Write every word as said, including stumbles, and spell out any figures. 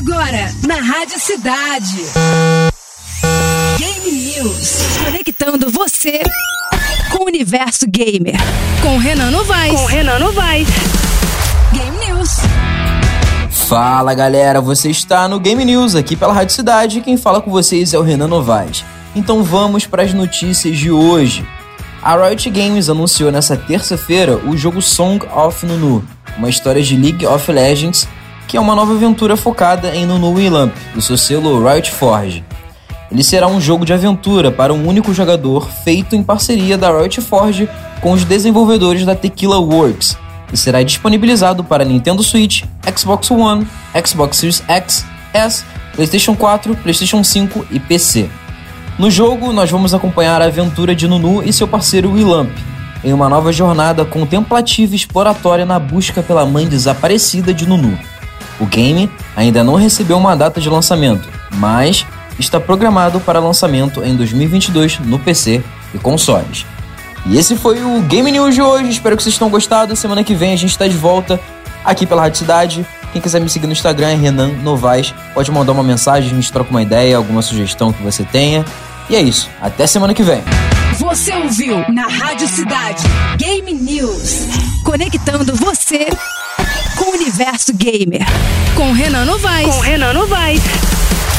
Agora, na Rádio Cidade. Game News. Conectando você com o universo gamer. Com Renan Novaes. Com Renan Novaes. Game News. Fala, galera. Você está no Game News, aqui pela Rádio Cidade. Quem fala com vocês é o Renan Novaes. Então vamos para as notícias de hoje. A Riot Games anunciou nessa terça-feira o jogo Song of Nunu, uma história de League of Legends, que é uma nova aventura focada em Nunu e Willump, do seu selo Riot Forge. Ele será um jogo de aventura para um único jogador, feito em parceria da Riot Forge com os desenvolvedores da Tequila Works, e será disponibilizado para Nintendo Switch, Xbox One, Xbox Series X, S, PlayStation quatro, PlayStation cinco e P C. No jogo, nós vamos acompanhar a aventura de Nunu e seu parceiro Willump, em uma nova jornada contemplativa e exploratória na busca pela mãe desaparecida de Nunu. O game ainda não recebeu uma data de lançamento, mas está programado para lançamento em dois mil e vinte e dois no P C e consoles. E esse foi o Game News de hoje, espero que vocês tenham gostado. Semana que vem a gente está de volta aqui pela Rádio Cidade. Quem quiser me seguir no Instagram é Renan Novaes, pode mandar uma mensagem, a gente troca uma ideia, alguma sugestão que você tenha. E é isso, até semana que vem. Você ouviu na Rádio Cidade Game News, conectando você com o universo gamer. Com Renan Novaes. Com Renan Novaes.